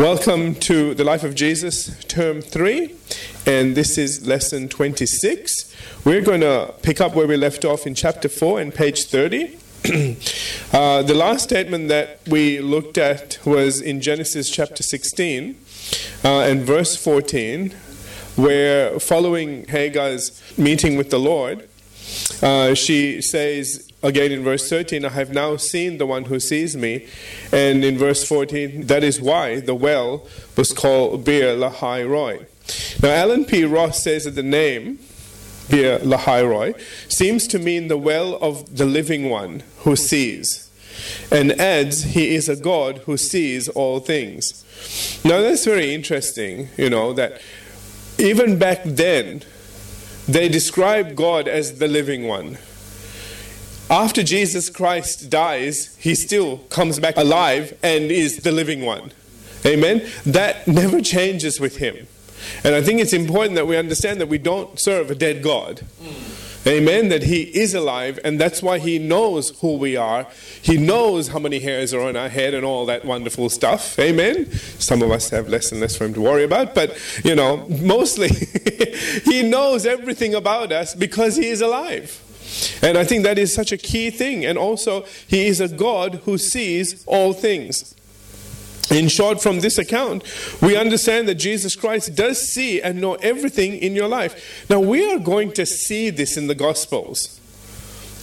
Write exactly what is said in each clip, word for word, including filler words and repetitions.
Welcome to The Life of Jesus, Term three, and this is Lesson twenty-six. We're going to pick up where we left off in Chapter four and page thirty. uh, the last statement that we looked at was in Genesis chapter sixteen uh, and verse fourteen, where following Hagar's meeting with the Lord, uh, she says, again in verse thirteen, I have now seen the one who sees me. And in verse fourteen, that is why the well was called Bir Lahai Roy. Now Alan P. Ross says that the name Bir Lahai Roy seems to mean the well of the living one who sees, and adds, he is a God who sees all things. Now that's very interesting, you know, that even back then, they describe God as the living one. After Jesus Christ dies, he still comes back alive and is the living one. Amen? That never changes with him. And I think it's important that we understand that we don't serve a dead God. Amen? That he is alive, and that's why he knows who we are. He knows how many hairs are on our head and all that wonderful stuff. Amen? Some of us have less and less for him to worry about, but, you know, mostly he knows everything about us because he is alive. And I think that is such a key thing. And also, he is a God who sees all things. In short, from this account, we understand that Jesus Christ does see and know everything in your life. Now, we are going to see this in the Gospels.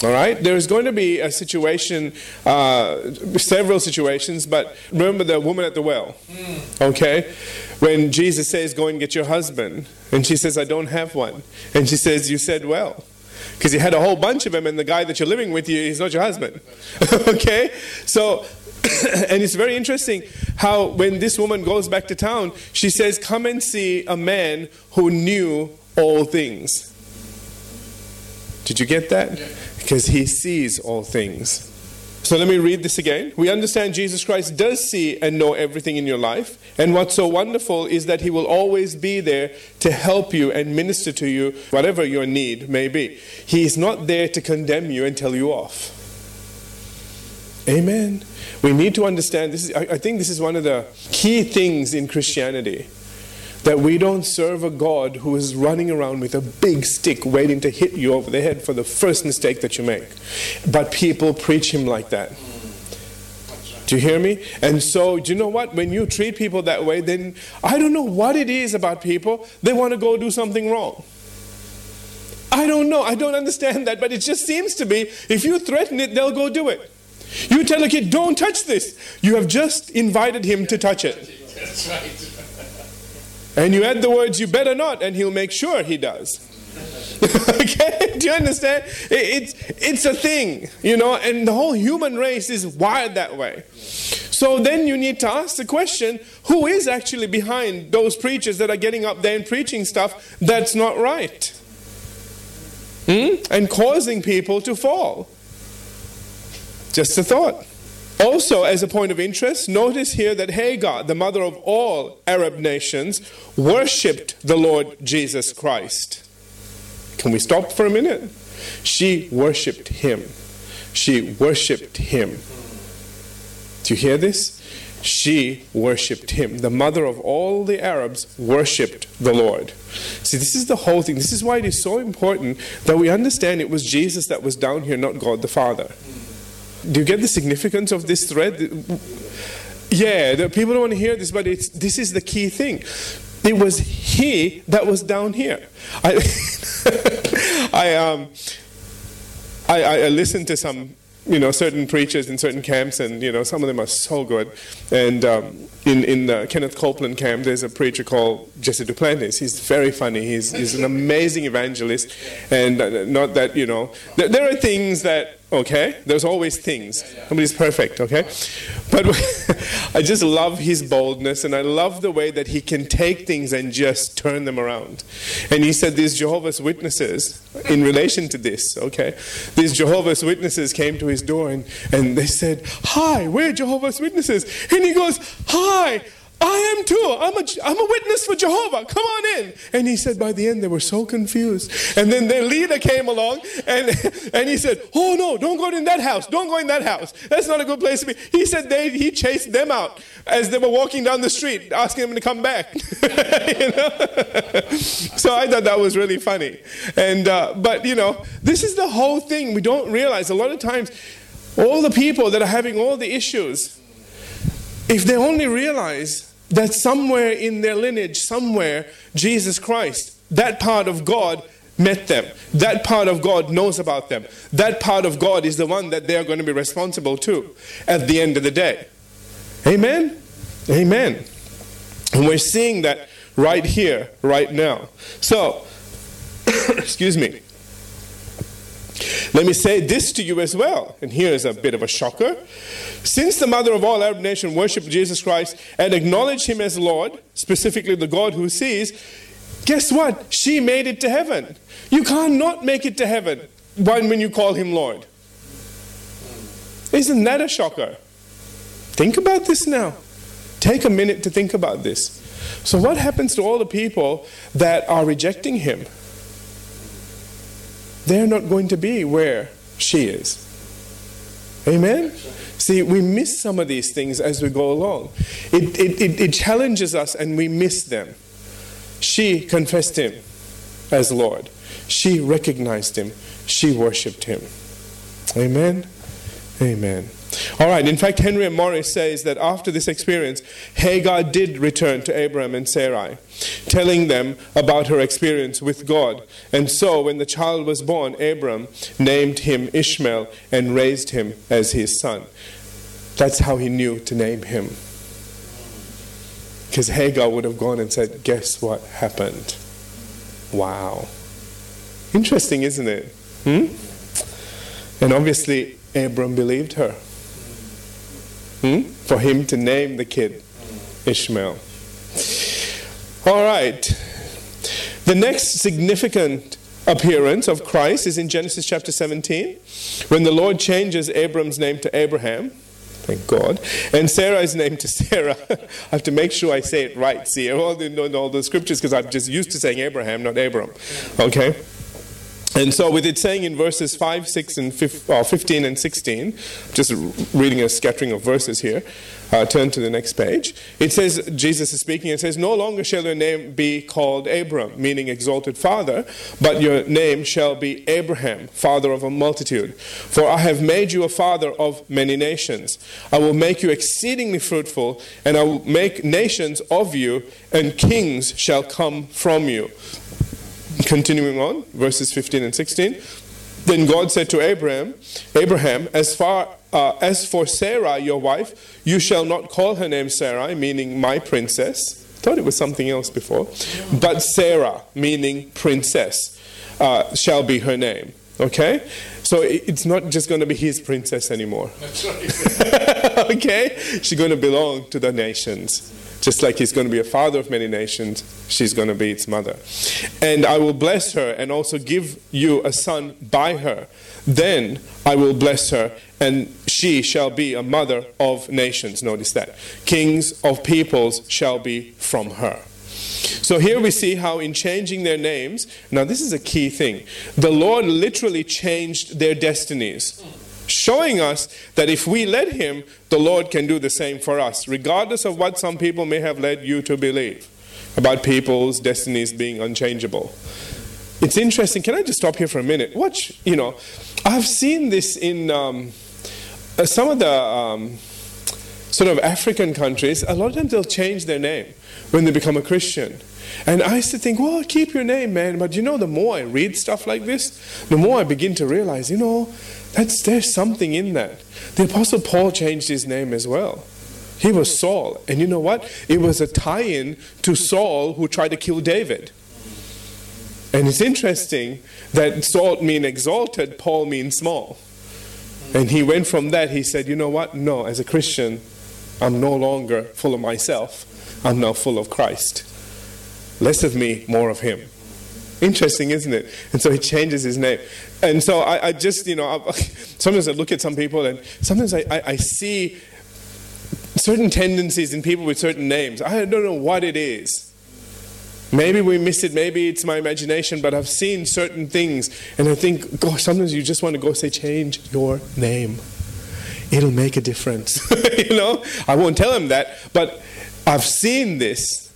All right? There is going to be a situation, uh, several situations, but remember the woman at the well. Okay? When Jesus says, go and get your husband. And she says, I don't have one. And she says, you said well. Because you had a whole bunch of them, and the guy that you're living with, you, he's not your husband. Okay? So, and it's very interesting how when this woman goes back to town, she says, come and see a man who knew all things. Did you get that? Because he sees all things. So let me read this again. We understand Jesus Christ does see and know everything in your life. And what's so wonderful is that he will always be there to help you and minister to you, whatever your need may be. He is not there to condemn you and tell you off. Amen. We need to understand this. Is, I, I think this is one of the key things in Christianity. That we don't serve a God who is running around with a big stick waiting to hit you over the head for the first mistake that you make. But people preach him like that. Do you hear me? And so, do you know what? When you treat people that way, then I don't know what it is about people. They want to go do something wrong. I don't know. I don't understand that. But it just seems to be, if you threaten it, they'll go do it. You tell a kid, don't touch this. You have just invited him to touch it. That's right. And you add the words, you better not, and he'll make sure he does. Okay? Do you understand? It's, it's a thing, you know, and the whole human race is wired that way. So then you need to ask the question, who is actually behind those preachers that are getting up there and preaching stuff that's not right? Hmm? And causing people to fall. Just a thought. Also, as a point of interest, notice here that Hagar, the mother of all Arab nations, worshipped the Lord Jesus Christ. Can we stop for a minute? She worshipped him. She worshipped him. Do you hear this? She worshipped him. The mother of all the Arabs worshipped the Lord. See, this is the whole thing. This is why it is so important that we understand it was Jesus that was down here, not God the Father. Do you get the significance of this thread? Yeah, the people don't want to hear this, but it's, this is the key thing. It was he that was down here. I I, um, I I listened to some, you know, certain preachers in certain camps, and, you know, some of them are so good. And um, in, in the Kenneth Copeland camp, there's a preacher called Jesse Duplantis. He's very funny. He's, he's an amazing evangelist. And uh, not that, you know, th- there are things that, okay, there's always things. Nobody's perfect, okay? But I just love his boldness, and I love the way that he can take things and just turn them around. And he said these Jehovah's Witnesses, in relation to this, okay, these Jehovah's Witnesses came to his door, and, and they said, hi, we're Jehovah's Witnesses. And he goes, hi, I am too. I'm a, I'm a witness for Jehovah. Come on in. And he said by the end they were so confused. And then their leader came along and, and he said, oh no, don't go in that house. Don't go in that house. That's not a good place to be. He said they, he chased them out as they were walking down the street asking them to come back. You know? So I thought that was really funny. And uh, but you know, this is the whole thing. We don't realize a lot of times all the people that are having all the issues, if they only realize that somewhere in their lineage, somewhere, Jesus Christ, that part of God met them. That part of God knows about them. That part of God is the one that they are going to be responsible to at the end of the day. Amen? Amen. And we're seeing that right here, right now. So, excuse me. Let me say this to you as well, and here is a bit of a shocker. Since the mother of all Arab nations worshipped Jesus Christ and acknowledged him as Lord, specifically the God who sees, guess what? She made it to heaven. You can't not make it to heaven when you call him Lord. Isn't that a shocker? Think about this now. Take a minute to think about this. So what happens to all the people that are rejecting him? They're not going to be where she is. Amen? See, we miss some of these things as we go along. It, it, it, it challenges us and we miss them. She confessed him as Lord. She recognized him. She worshipped him. Amen? Amen. All right, in fact, Henry M. Morris says that after this experience, Hagar did return to Abraham and Sarai, telling them about her experience with God. And so, when the child was born, Abram named him Ishmael and raised him as his son. That's how he knew to name him. Because Hagar would have gone and said, guess what happened? Wow. Interesting, isn't it? Hmm? And obviously, Abram believed her. Hmm? For him to name the kid Ishmael. All right. The next significant appearance of Christ is in Genesis chapter seventeen, when the Lord changes Abram's name to Abraham. Thank God. And Sarah's name to Sarah. I have to make sure I say it right. See, I don't know all the scriptures because I'm just used to saying Abraham, not Abram. Okay? And so with it saying in verses five, six, and fifteen and sixteen, just reading a scattering of verses here, uh, turn to the next page. It says, Jesus is speaking, it says, no longer shall your name be called Abram, meaning exalted father, but your name shall be Abraham, father of a multitude. For I have made you a father of many nations. I will make you exceedingly fruitful, and I will make nations of you, and kings shall come from you. Continuing on, verses fifteen and sixteen. Then God said to Abraham, Abraham, as far uh, as for Sarah, your wife, you shall not call her name Sarai, meaning my princess. Thought it was something else before. But Sarah, meaning princess, uh, shall be her name. Okay? So it's not just going to be his princess anymore. That's right. Okay? She's going to belong to the nations. Just like he's going to be a father of many nations, she's going to be its mother. And I will bless her and also give you a son by her. Then I will bless her and she shall be a mother of nations. Notice that. Kings of peoples shall be from her. So here we see how in changing their names, now this is a key thing, the Lord literally changed their destinies. Showing us that if we let him, the Lord can do the same for us, regardless of what some people may have led you to believe about people's destinies being unchangeable. It's interesting. Can I just stop here for a minute? Watch, you know, I've seen this in um, some of the um, sort of African countries. A lot of times they'll change their name when they become a Christian. And I used to think, well, keep your name, man. But you know, the more I read stuff like this, the more I begin to realize, you know, that's, there's something in that. The Apostle Paul changed his name as well. He was Saul. And you know what? It was a tie-in to Saul who tried to kill David. And it's interesting that Saul means exalted, Paul means small. And he went from that, he said, you know what? No, as a Christian, I'm no longer full of myself. I'm now full of Christ. Less of me, more of him. Interesting, isn't it? And so he changes his name. And so I, I just, you know, I, sometimes I look at some people and sometimes I, I, I see certain tendencies in people with certain names. I don't know what it is. Maybe we miss it, maybe it's my imagination, but I've seen certain things and I think, gosh, sometimes you just want to go say, change your name. It'll make a difference. You know, I won't tell him that, but I've seen this,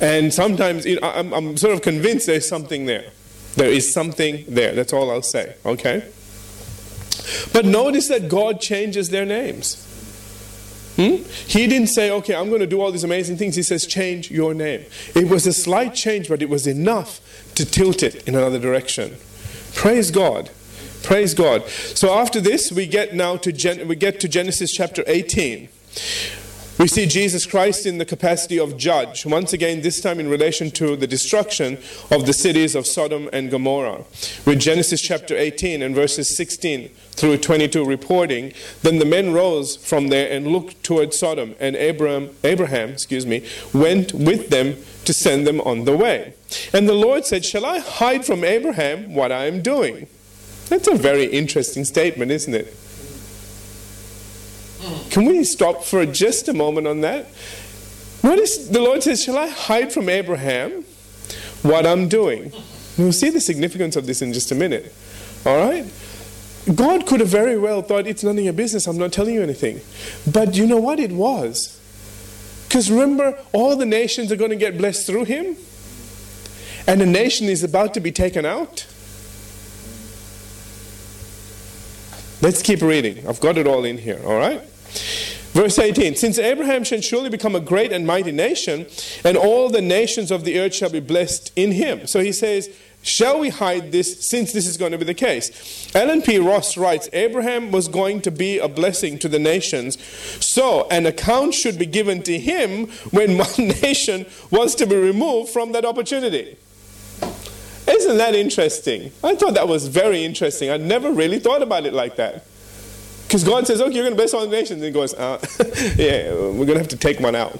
and sometimes, you know, I'm, I'm sort of convinced there's something there. There is something there. That's all I'll say, okay? But notice that God changes their names. Hmm? He didn't say, okay, I'm going to do all these amazing things. He says, change your name. It was a slight change, but it was enough to tilt it in another direction. Praise God. Praise God. So after this, we get now to Gen- we get to Genesis chapter eighteen. We see Jesus Christ in the capacity of judge. Once again, this time in relation to the destruction of the cities of Sodom and Gomorrah. With Genesis chapter eighteen and verses sixteen through twenty-two reporting, then the men rose from there and looked toward Sodom, and Abraham, Abraham, excuse me, went with them to send them on the way. And the Lord said, "Shall I hide from Abraham what I am doing?" That's a very interesting statement, isn't it? Can we stop for just a moment on that? Notice the Lord says, "Shall I hide from Abraham what I'm doing?" We'll see the significance of this in just a minute. All right? God could have very well thought, it's none of your business, I'm not telling you anything. But you know what? It was. Because remember, all the nations are going to get blessed through him. And a nation is about to be taken out. Let's keep reading. I've got it all in here, all right? Verse eighteen, "Since Abraham shall surely become a great and mighty nation, and all the nations of the earth shall be blessed in him." So he says, shall we hide this, since this is going to be the case? Alan P. Ross writes, "Abraham was going to be a blessing to the nations, so an account should be given to him when one nation was to be removed from that opportunity." Isn't that interesting? I thought that was very interesting. I never really thought about it like that. Because God says, okay, you're going to bless all the nations. And he goes, uh, yeah, we're going to have to take one out.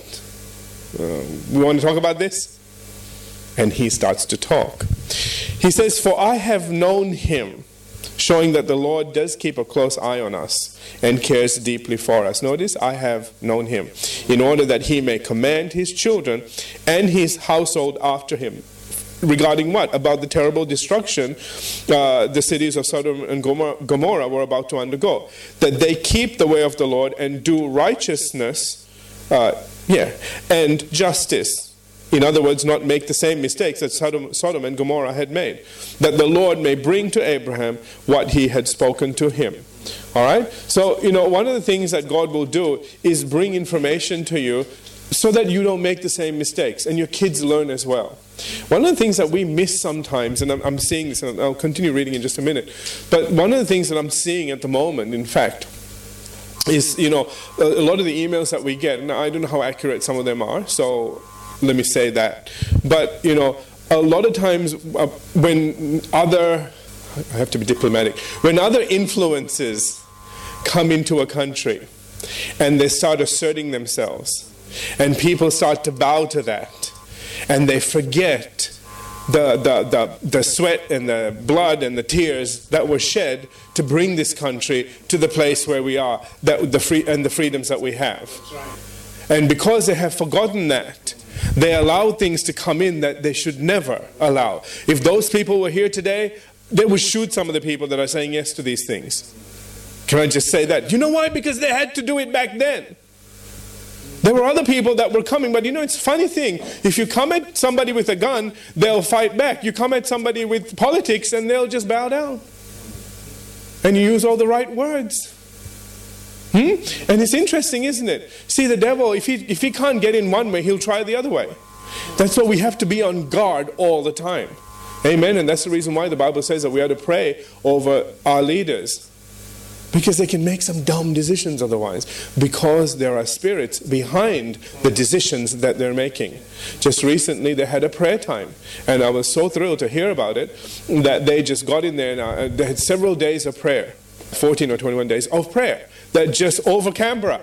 Uh, we want to talk about this? And he starts to talk. He says, "For I have known him," showing that the Lord does keep a close eye on us and cares deeply for us. Notice, "I have known him," in order that he may command his children and his household after him. Regarding what? About the terrible destruction uh, the cities of Sodom and Gomorrah were about to undergo. That they keep the way of the Lord and do righteousness uh, yeah, and justice. In other words, not make the same mistakes that Sodom, Sodom and Gomorrah had made. That the Lord may bring to Abraham what he had spoken to him. All right? So, you know, one of the things that God will do is bring information to you so that you don't make the same mistakes and your kids learn as well. One of the things that we miss sometimes, and I'm, I'm seeing this, and I'll continue reading in just a minute, but one of the things that I'm seeing at the moment, in fact, is, you know, a, a lot of the emails that we get, and I don't know how accurate some of them are, so let me say that. But, you know, a lot of times uh, when other, I have to be diplomatic, when other influences come into a country and they start asserting themselves, and people start to bow to that, and they forget the, the, the, the sweat and the blood and the tears that were shed to bring this country to the place where we are, that the free, and the freedoms that we have. And because they have forgotten that, they allow things to come in that they should never allow. If those people were here today, they would shoot some of the people that are saying yes to these things. Can I just say that? You know why? Because they had to do it back then. There were other people that were coming, but you know, it's a funny thing. If you come at somebody with a gun, they'll fight back. You come at somebody with politics, and they'll just bow down. And you use all the right words. Hmm? And it's interesting, isn't it? See, the devil, if he, if he can't get in one way, he'll try the other way. That's why we have to be on guard all the time. Amen? And that's the reason why the Bible says that we are to pray over our leaders. Because they can make some dumb decisions otherwise. Because there are spirits behind the decisions that they're making. Just recently they had a prayer time. And I was so thrilled to hear about it that they just got in there. And they had several days of prayer. fourteen or twenty-one days of prayer. That just over Canberra.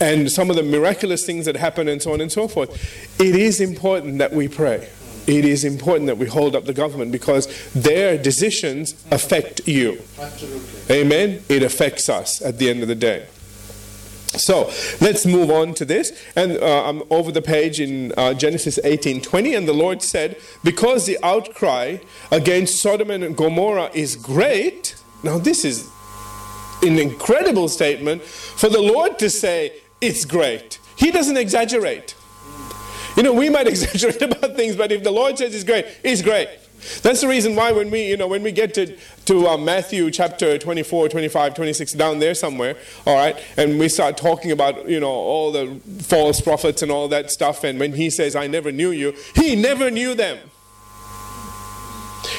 And some of the miraculous things that happened and so on and so forth. It is important that we pray. It is important that we hold up the government because their decisions affect you. Absolutely. Amen? It affects us at the end of the day. So let's move on to this. And uh, I'm over the page in uh, Genesis eighteen twenty. And the Lord said, because the outcry against Sodom and Gomorrah is great. Now this is an incredible statement for the Lord to say it's great. He doesn't exaggerate. You know, we might exaggerate about things, but if the Lord says it's great, it's great. That's the reason why when we, you know, when we get to, to uh, Matthew chapter twenty-four, twenty-five, twenty-six, down there somewhere, all right, and we start talking about, you know, all the false prophets and all that stuff, and when he says, I never knew you, he never knew them.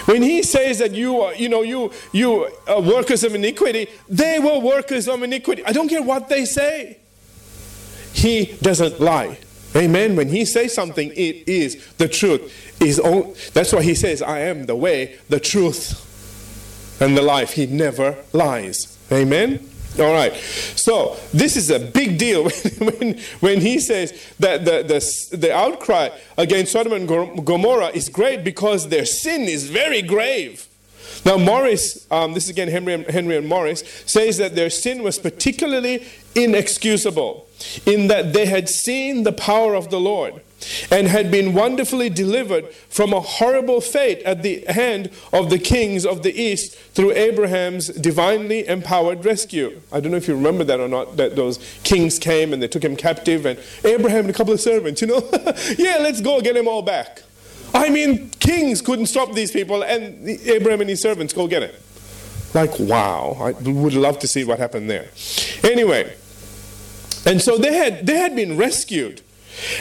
When he says that you, are, you know, you, you are workers of iniquity, they were workers of iniquity. I don't care what they say. He doesn't lie. Amen. When he says something, it is the truth. Is all, that's why he says, I am the way, the truth, and the life. He never lies. Amen. All right. So this is a big deal when, when he says that the, the, the outcry against Sodom and Gomorrah is great because their sin is very grave. Now Morris, um, this is again Henry, Henry M. Morris, says that their sin was particularly inexcusable in that they had seen the power of the Lord and had been wonderfully delivered from a horrible fate at the hand of the kings of the East through Abraham's divinely empowered rescue. I don't know if you remember that or not, that those kings came and they took him captive and Abraham and a couple of servants, you know, yeah, let's go get him all back. I mean, kings couldn't stop these people, and Abraham and his servants go get it. Like, wow, I would love to see what happened there. Anyway, and so they had they had been rescued.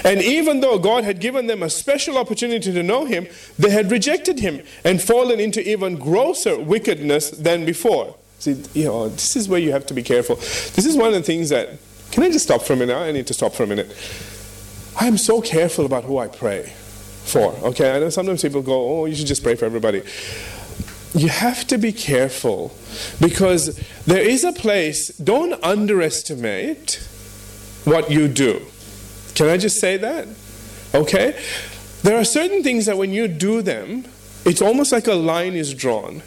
And even though God had given them a special opportunity to know him, they had rejected him and fallen into even grosser wickedness than before. See, you know, this is where you have to be careful. This is one of the things that... Can I just stop for a minute? I need to stop for a minute. I'm so careful about who I pray for. Okay, I know sometimes people go, oh, you should just pray for everybody. You have to be careful because there is a place, don't underestimate what you do. Can I just say that? Okay? There are certain things that when you do them, it's almost like a line is drawn.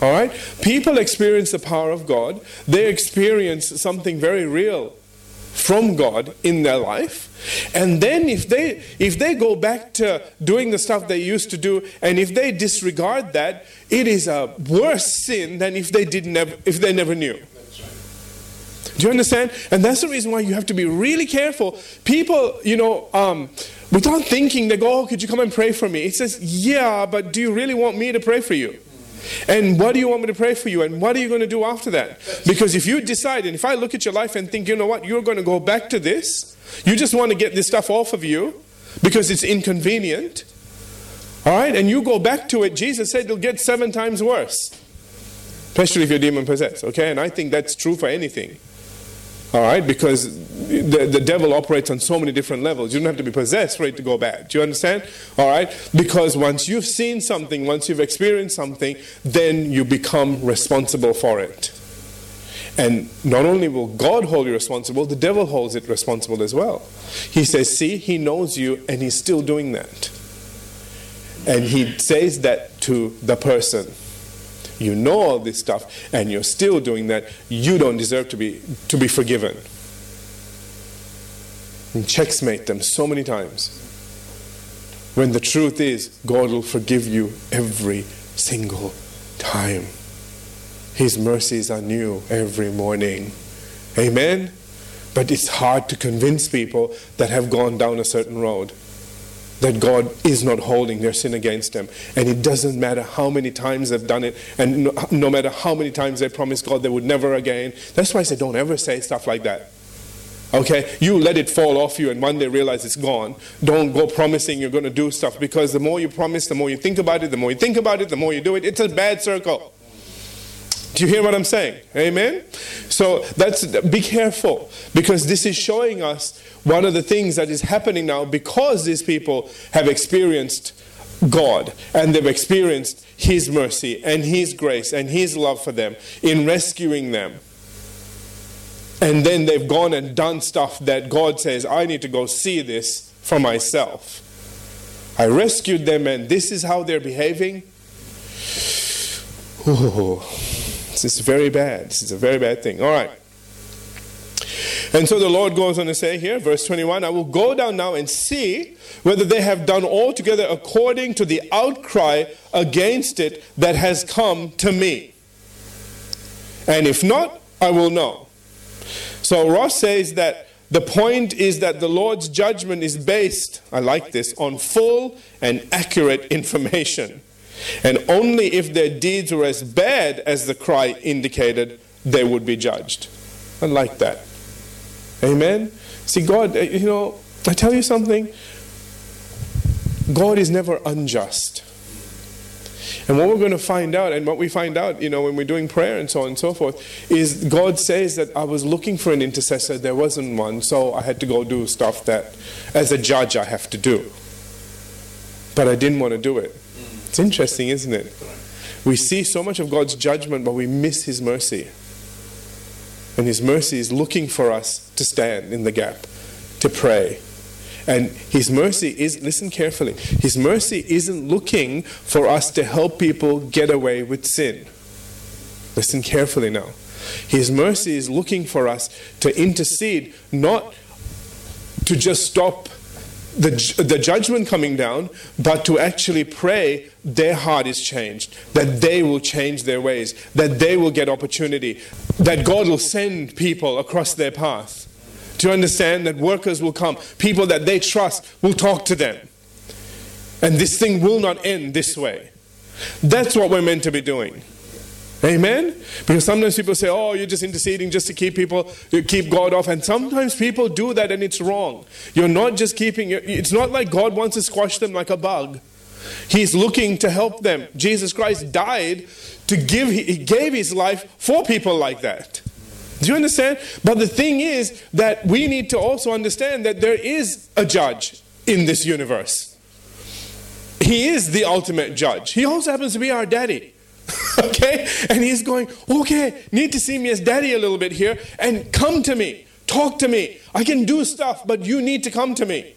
All right? People experience the power of God. They experience something very real from God in their life, and then if they if they go back to doing the stuff they used to do, and if they disregard that, it is a worse sin than if they didn't have, if they never knew. Do you understand? And that's the reason why you have to be really careful. People, you know, um, without thinking, they go, "Oh, could you come and pray for me?" It says, "Yeah, but do you really want me to pray for you? And what do you want me to pray for you? And what are you going to do after that?" Because if you decide, and if I look at your life and think, you know what, you're going to go back to this. You just want to get this stuff off of you because it's inconvenient. All right? And you go back to it. Jesus said it'll get seven times worse. Especially if you're demon possessed. Okay? And I think that's true for anything. All right, because the, the devil operates on so many different levels. You don't have to be possessed for it to go bad. Do you understand? All right, because once you've seen something, once you've experienced something, then you become responsible for it. And not only will God hold you responsible, the devil holds it responsible as well. He says, see, he knows you and he's still doing that. And he says that to the person. You know all this stuff, and you're still doing that. You don't deserve to be to be forgiven. And checkmate them so many times. When the truth is, God will forgive you every single time. His mercies are new every morning. Amen? But it's hard to convince people that have gone down a certain road that God is not holding their sin against them. And it doesn't matter how many times they've done it, and no, no matter how many times they promised God they would never again. That's why I say don't ever say stuff like that. Okay? You let it fall off you and one day realize it's gone. Don't go promising you're going to do stuff, because the more you promise, the more you think about it, the more you think about it, the more you do it. It's a bad circle. Do you hear what I'm saying? Amen? So that's, be careful, because this is showing us one of the things that is happening now, because these people have experienced God and they've experienced His mercy and His grace and His love for them in rescuing them. And then they've gone and done stuff that God says, I need to go see this for myself. I rescued them and this is how they're behaving. Ooh. This is very bad. This is a very bad thing. All right. And so the Lord goes on to say here, verse twenty-one, I will go down now and see whether they have done altogether according to the outcry against it that has come to me. And if not, I will know. So Ross says that the point is that the Lord's judgment is based, I like this, on full and accurate information. And only if their deeds were as bad as the cry indicated, they would be judged. I like that. Amen? See, God, you know, I tell you something. God is never unjust. And what we're going to find out, and what we find out, you know, when we're doing prayer and so on and so forth, is God says that I was looking for an intercessor, there wasn't one, so I had to go do stuff that, as a judge, I have to do. But I didn't want to do it. It's interesting, isn't it? We see so much of God's judgment, but we miss His mercy. And His mercy is looking for us to stand in the gap, to pray. And His mercy is, listen carefully, His mercy isn't looking for us to help people get away with sin. Listen carefully now. His mercy is looking for us to intercede, not to just stop the, the judgment coming down, but to actually pray their heart is changed, that they will change their ways, that they will get opportunity, that God will send people across their path. Do you understand that workers will come, people that they trust will talk to them, and this thing will not end this way? That's what we're meant to be doing. Amen? Because sometimes people say, oh, you're just interceding just to keep people, you keep God off. And sometimes people do that, and it's wrong. You're not just keeping, it's not like God wants to squash them like a bug. He's looking to help them. Jesus Christ died to give, He gave His life for people like that. Do you understand? But the thing is that we need to also understand that there is a judge in this universe. He is the ultimate judge. He also happens to be our daddy. Okay? And He's going, okay, need to see me as daddy a little bit here, and come to me, talk to me. I can do stuff, but you need to come to me.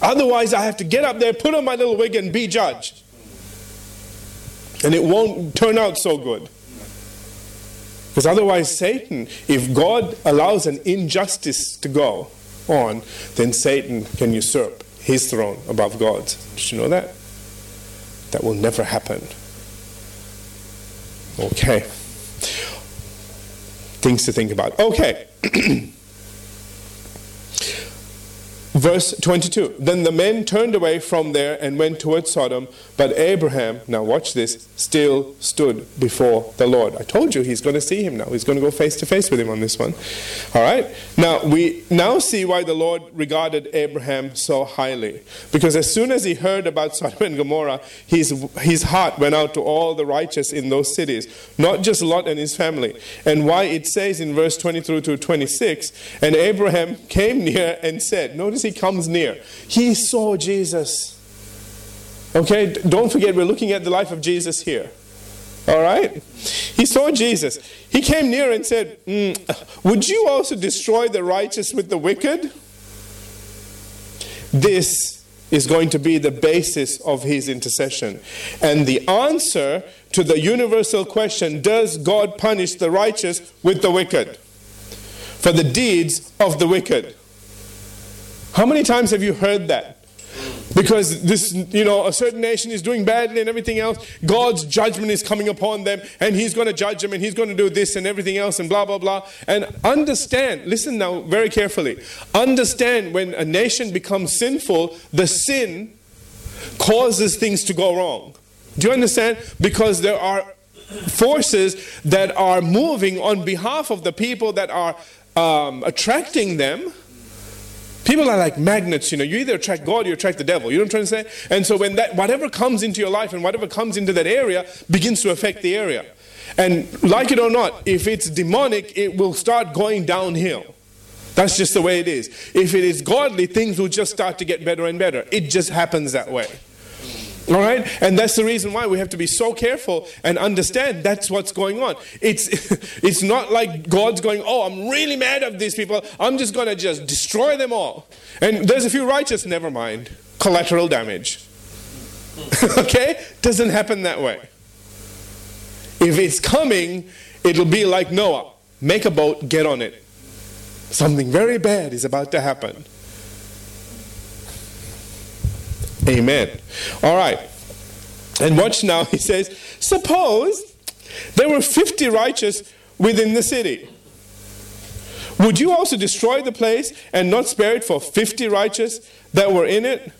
Otherwise, I have to get up there, put on my little wig, and be judged. And it won't turn out so good. Because otherwise, Satan, if God allows an injustice to go on, then Satan can usurp his throne above God's. Did you know that? That will never happen. Okay. Things to think about. Okay. Verse twenty-two. Then the men turned away from there and went towards Sodom, but Abraham, now watch this, still stood before the Lord. I told you he's going to see him now. He's going to go face to face with him on this one. All right. Now we now see why the Lord regarded Abraham so highly. Because as soon as he heard about Sodom and Gomorrah, his his heart went out to all the righteous in those cities, not just Lot and his family. And why it says in verse twenty through to twenty-six, and Abraham came near and said, notice he comes near. He saw Jesus. Okay, don't forget we're looking at the life of Jesus here. Alright? He saw Jesus. He came near and said, mm, would you also destroy the righteous with the wicked? This is going to be the basis of his intercession. And the answer to the universal question, does God punish the righteous with the wicked? For the deeds of the wicked. How many times have you heard that? Because this, you know, a certain nation is doing badly and everything else. God's judgment is coming upon them, and He's going to judge them, and He's going to do this and everything else, and blah, blah, blah. And understand, listen now very carefully. Understand, when a nation becomes sinful, the sin causes things to go wrong. Do you understand? Because there are forces that are moving on behalf of the people that are um, attracting them. People are like magnets, you know. You either attract God or you attract the devil. You know what I'm trying to say? And so when that, whatever comes into your life and whatever comes into that area begins to affect the area. And like it or not, if it's demonic, it will start going downhill. That's just the way it is. If it is godly, things will just start to get better and better. It just happens that way. All right? And that's the reason why we have to be so careful and understand that's what's going on. It's it's not like God's going, oh, I'm really mad at these people. I'm just going to just destroy them all. And there's a few righteous, never mind. Collateral damage. Okay? Doesn't happen that way. If it's coming, it'll be like Noah. Make a boat, get on it. Something very bad is about to happen. Amen. All right. And watch now, he says, suppose there were fifty righteous within the city. Would you also destroy the place and not spare it for fifty righteous that were in it?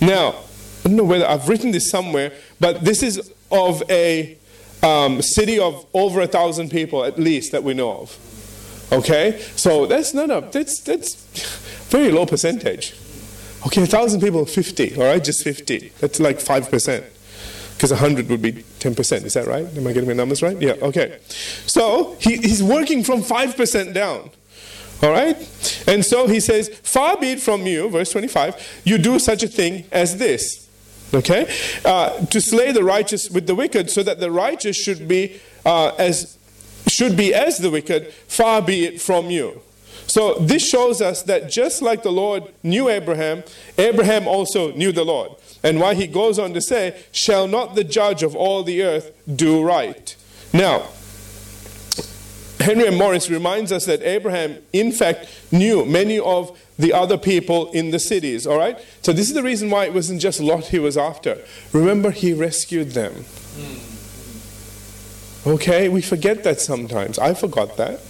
Now, I don't know whether I've written this somewhere, but this is of a um, city of over a thousand people at least that we know of. Okay? So that's not a, that's, that's very low percentage. Okay, a thousand people, fifty, all right? Just fifty. That's like five percent. Because one hundred would be ten percent. Is that right? Am I getting my numbers right? Yeah, okay. So he, he's working from five percent down. All right? And so he says, far be it from you, verse twenty-five, you do such a thing as this. Okay? Uh, to slay the righteous with the wicked, so that the righteous should be uh, as should be as the wicked, far be it from you. So this shows us that just like the Lord knew Abraham, Abraham also knew the Lord. And why he goes on to say, shall not the judge of all the earth do right? Now, Henry M. Morris reminds us that Abraham, in fact, knew many of the other people in the cities, all right? So this is the reason why it wasn't just Lot he was after. Remember, he rescued them. Okay, we forget that sometimes. I forgot that.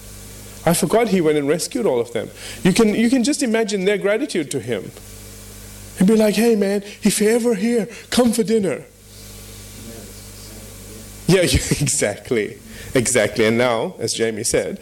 I forgot he went and rescued all of them. You can, you can just imagine their gratitude to him. And be like, hey man, if you're ever here, come for dinner. Yeah, exactly. Exactly. And now, as Jamie said,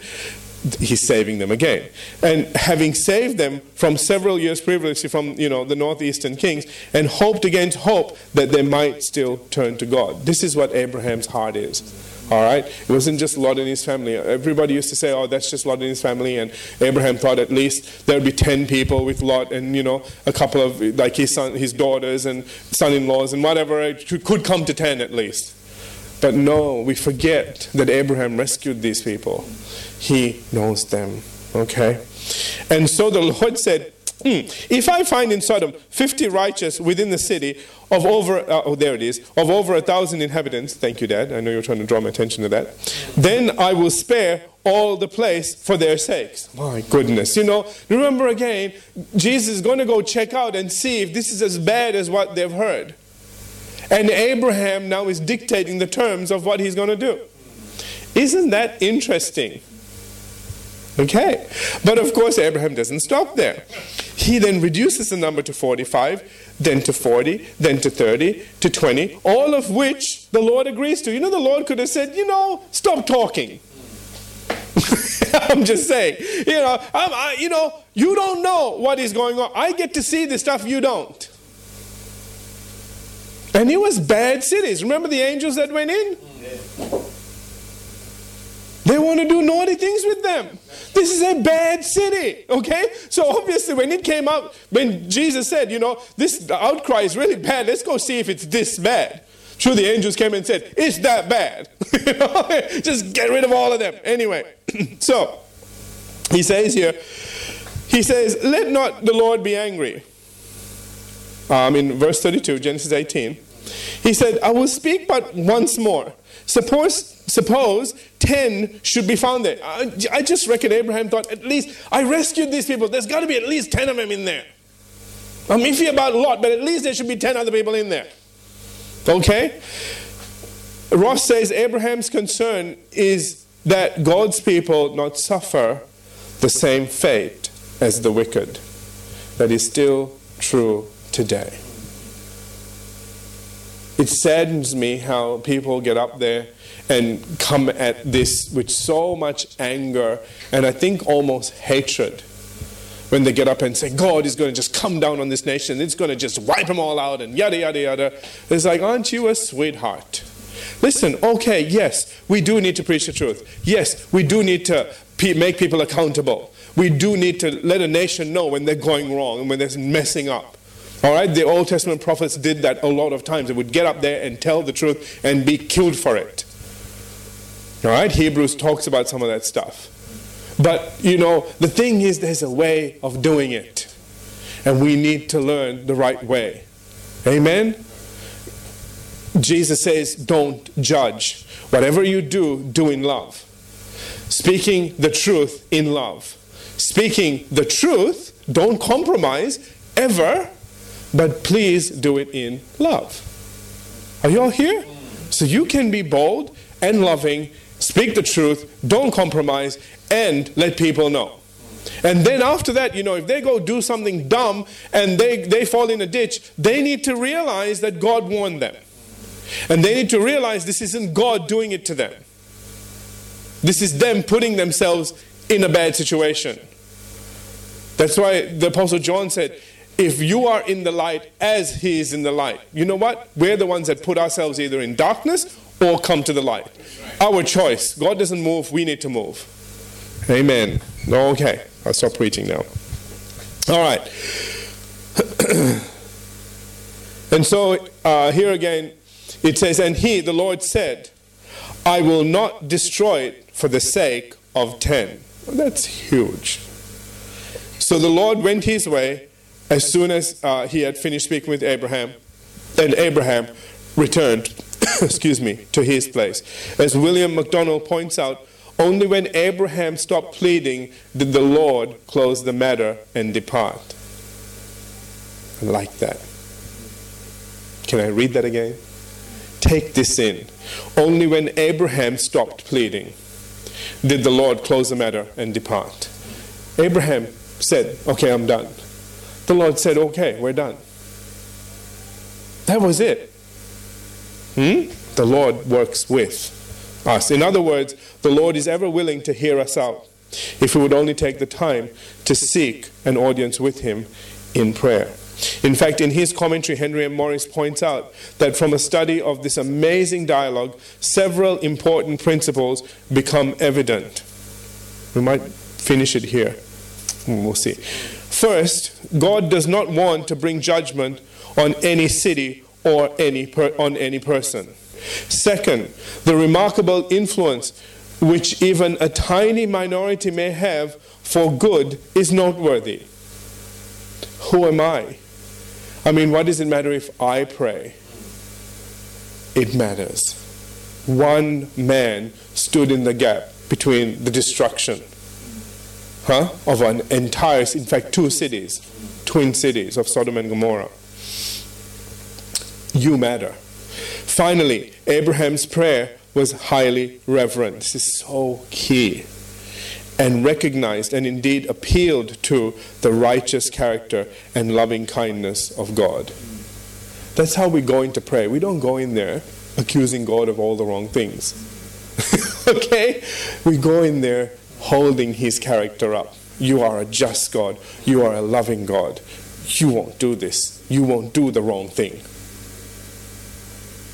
he's saving them again. And having saved them from several years previously from, you know, the northeastern kings, and hoped against hope that they might still turn to God. This is what Abraham's heart is. All right? It wasn't just Lot and his family. Everybody used to say, oh, that's just Lot and his family. And Abraham thought at least there would be ten people with Lot and, you know, a couple of, like his son, his daughters and son-in-laws and whatever. It could come to ten at least. But no, we forget that Abraham rescued these people. He knows them. Okay? And so the Lord said, hmm, if I find in Sodom fifty righteous within the city of over, uh, oh there it is, of over a thousand inhabitants, thank you Dad, I know you're trying to draw my attention to that, then I will spare all the place for their sakes. My goodness, you know, remember again, Jesus is going to go check out and see if this is as bad as what they've heard. And Abraham now is dictating the terms of what he's going to do. Isn't that interesting? Okay, but of course Abraham doesn't stop there. He then reduces the number to forty-five, then to forty, then to thirty, to twenty, all of which the Lord agrees to. You know, the Lord could have said, you know, stop talking. I'm just saying, you know, I'm, I, you know, you don't know what is going on. I get to see the stuff you don't. And it was bad cities. Remember the angels that went in? Yeah. They want to do naughty things with them. This is a bad city, okay? So obviously when it came out, when Jesus said, you know, this outcry is really bad, let's go see if it's this bad. Sure, the angels came and said, it's that bad. You know? Just get rid of all of them. Anyway, so he says here, he says, let not the Lord be angry. Um, in verse thirty-two, Genesis eighteen, he said, I will speak but once more. Suppose Suppose ten should be found there. I, I just reckon Abraham thought, at least, I rescued these people. There's got to be at least ten of them in there. I'm iffy about Lot, but at least there should be ten other people in there. Okay? Ross says Abraham's concern is that God's people not suffer the same fate as the wicked. That is still true today. It saddens me how people get up there and come at this with so much anger and I think almost hatred when they get up and say, God is going to just come down on this nation. It's going to just wipe them all out and yada, yada, yada. It's like, aren't you a sweetheart? Listen, okay, yes, we do need to preach the truth. Yes, we do need to pe- make people accountable. We do need to let a nation know when they're going wrong and when they're messing up. All right, the Old Testament prophets did that a lot of times. They would get up there and tell the truth and be killed for it. All right, Hebrews talks about some of that stuff. But, you know, the thing is there's a way of doing it. And we need to learn the right way. Amen? Jesus says, don't judge. Whatever you do, do in love. Speaking the truth in love. Speaking the truth, don't compromise ever, but please do it in love. Are you all here? So you can be bold and loving, speak the truth, don't compromise, and let people know. And then after that, you know, if they go do something dumb and they, they fall in a ditch, they need to realize that God warned them. And they need to realize this isn't God doing it to them. This is them putting themselves in a bad situation. That's why the Apostle John said, if you are in the light as he is in the light. You know what? We're the ones that put ourselves either in darkness or come to the light. Our choice. God doesn't move, we need to move. Amen. Okay, I'll stop preaching now. All right. And so uh, here again, it says, and he, the Lord, said, I will not destroy it for the sake of ten. Well, that's huge. So the Lord went his way as soon as uh, he had finished speaking with Abraham, and Abraham returned, excuse me, to his place. As William MacDonald points out, only when Abraham stopped pleading did the Lord close the matter and depart. I like that. Can I read that again? Take this in. Only when Abraham stopped pleading did the Lord close the matter and depart. Abraham said, okay, I'm done. The Lord said, okay, we're done. That was it. Hmm? The Lord works with us. In other words, the Lord is ever willing to hear us out if we would only take the time to seek an audience with him in prayer. In fact, in his commentary, Henry M. Morris points out that from a study of this amazing dialogue, several important principles become evident. We might finish it here. We'll see. First, God does not want to bring judgment on any city or any per- on any person. Second, the remarkable influence which even a tiny minority may have for good is noteworthy. Who am I? I mean, what does it matter if I pray? It matters. One man stood in the gap between the destruction huh, of an entire, in fact, two cities, twin cities of Sodom and Gomorrah. You matter. Finally, Abraham's prayer was highly reverent. This is so key. And recognized and indeed appealed to the righteous character and loving kindness of God. That's how we go into prayer. We don't go in there accusing God of all the wrong things. Okay? We go in there holding his character up. You are a just God. You are a loving God. You won't do this. You won't do the wrong thing.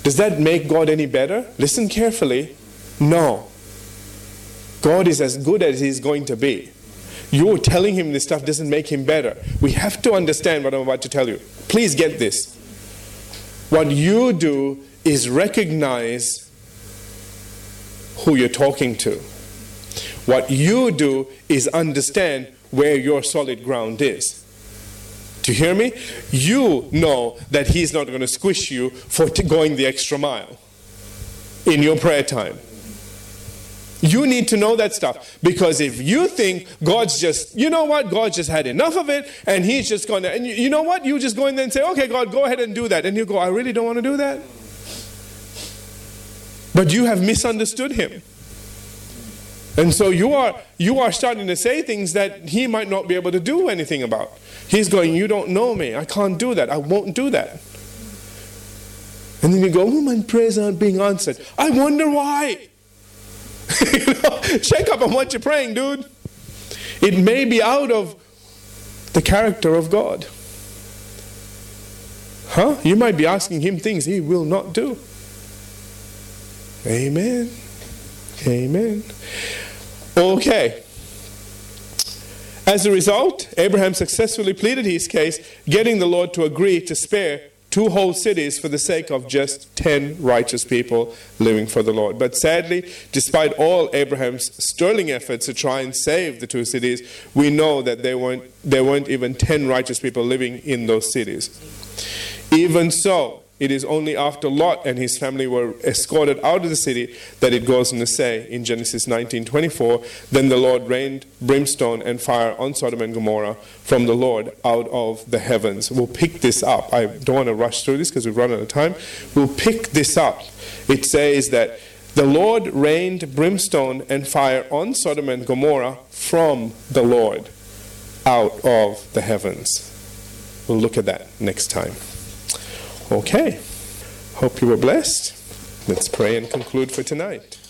Does that make God any better? Listen carefully. No. God is as good as he's going to be. You're telling him this stuff doesn't make him better. We have to understand what I'm about to tell you. Please get this. What you do is recognize who you're talking to. What you do is understand where your solid ground is. You hear me? You know that he's not going to squish you for t- going the extra mile in your prayer time. You need to know that stuff, because if you think God's just, you know what, God just had enough of it and he's just going to, and you, you know what, you just go in there and say, okay, God, go ahead and do that. And you go, I really don't want to do that. But you have misunderstood him. And so you are you are starting to say things that he might not be able to do anything about. He's going, you don't know me. I can't do that. I won't do that. And then you go, oh, my prayers aren't being answered. I wonder why. You know, check up on what you're praying, dude. It may be out of the character of God. Huh? You might be asking him things he will not do. Amen. Amen. Okay. As a result, Abraham successfully pleaded his case, getting the Lord to agree to spare two whole cities for the sake of just ten righteous people living for the Lord. But sadly, despite all Abraham's sterling efforts to try and save the two cities, we know that there weren't, there weren't even ten righteous people living in those cities. Even so, It is only after Lot and his family were escorted out of the city that it goes on to say in Genesis nineteen twenty-four, then the Lord rained brimstone and fire on Sodom and Gomorrah from the Lord out of the heavens. We'll pick this up. I don't want to rush through this because we've run out of time. We'll pick this up. It says that the Lord rained brimstone and fire on Sodom and Gomorrah from the Lord out of the heavens. We'll look at that next time. Okay. Hope you were blessed. Let's pray and conclude for tonight.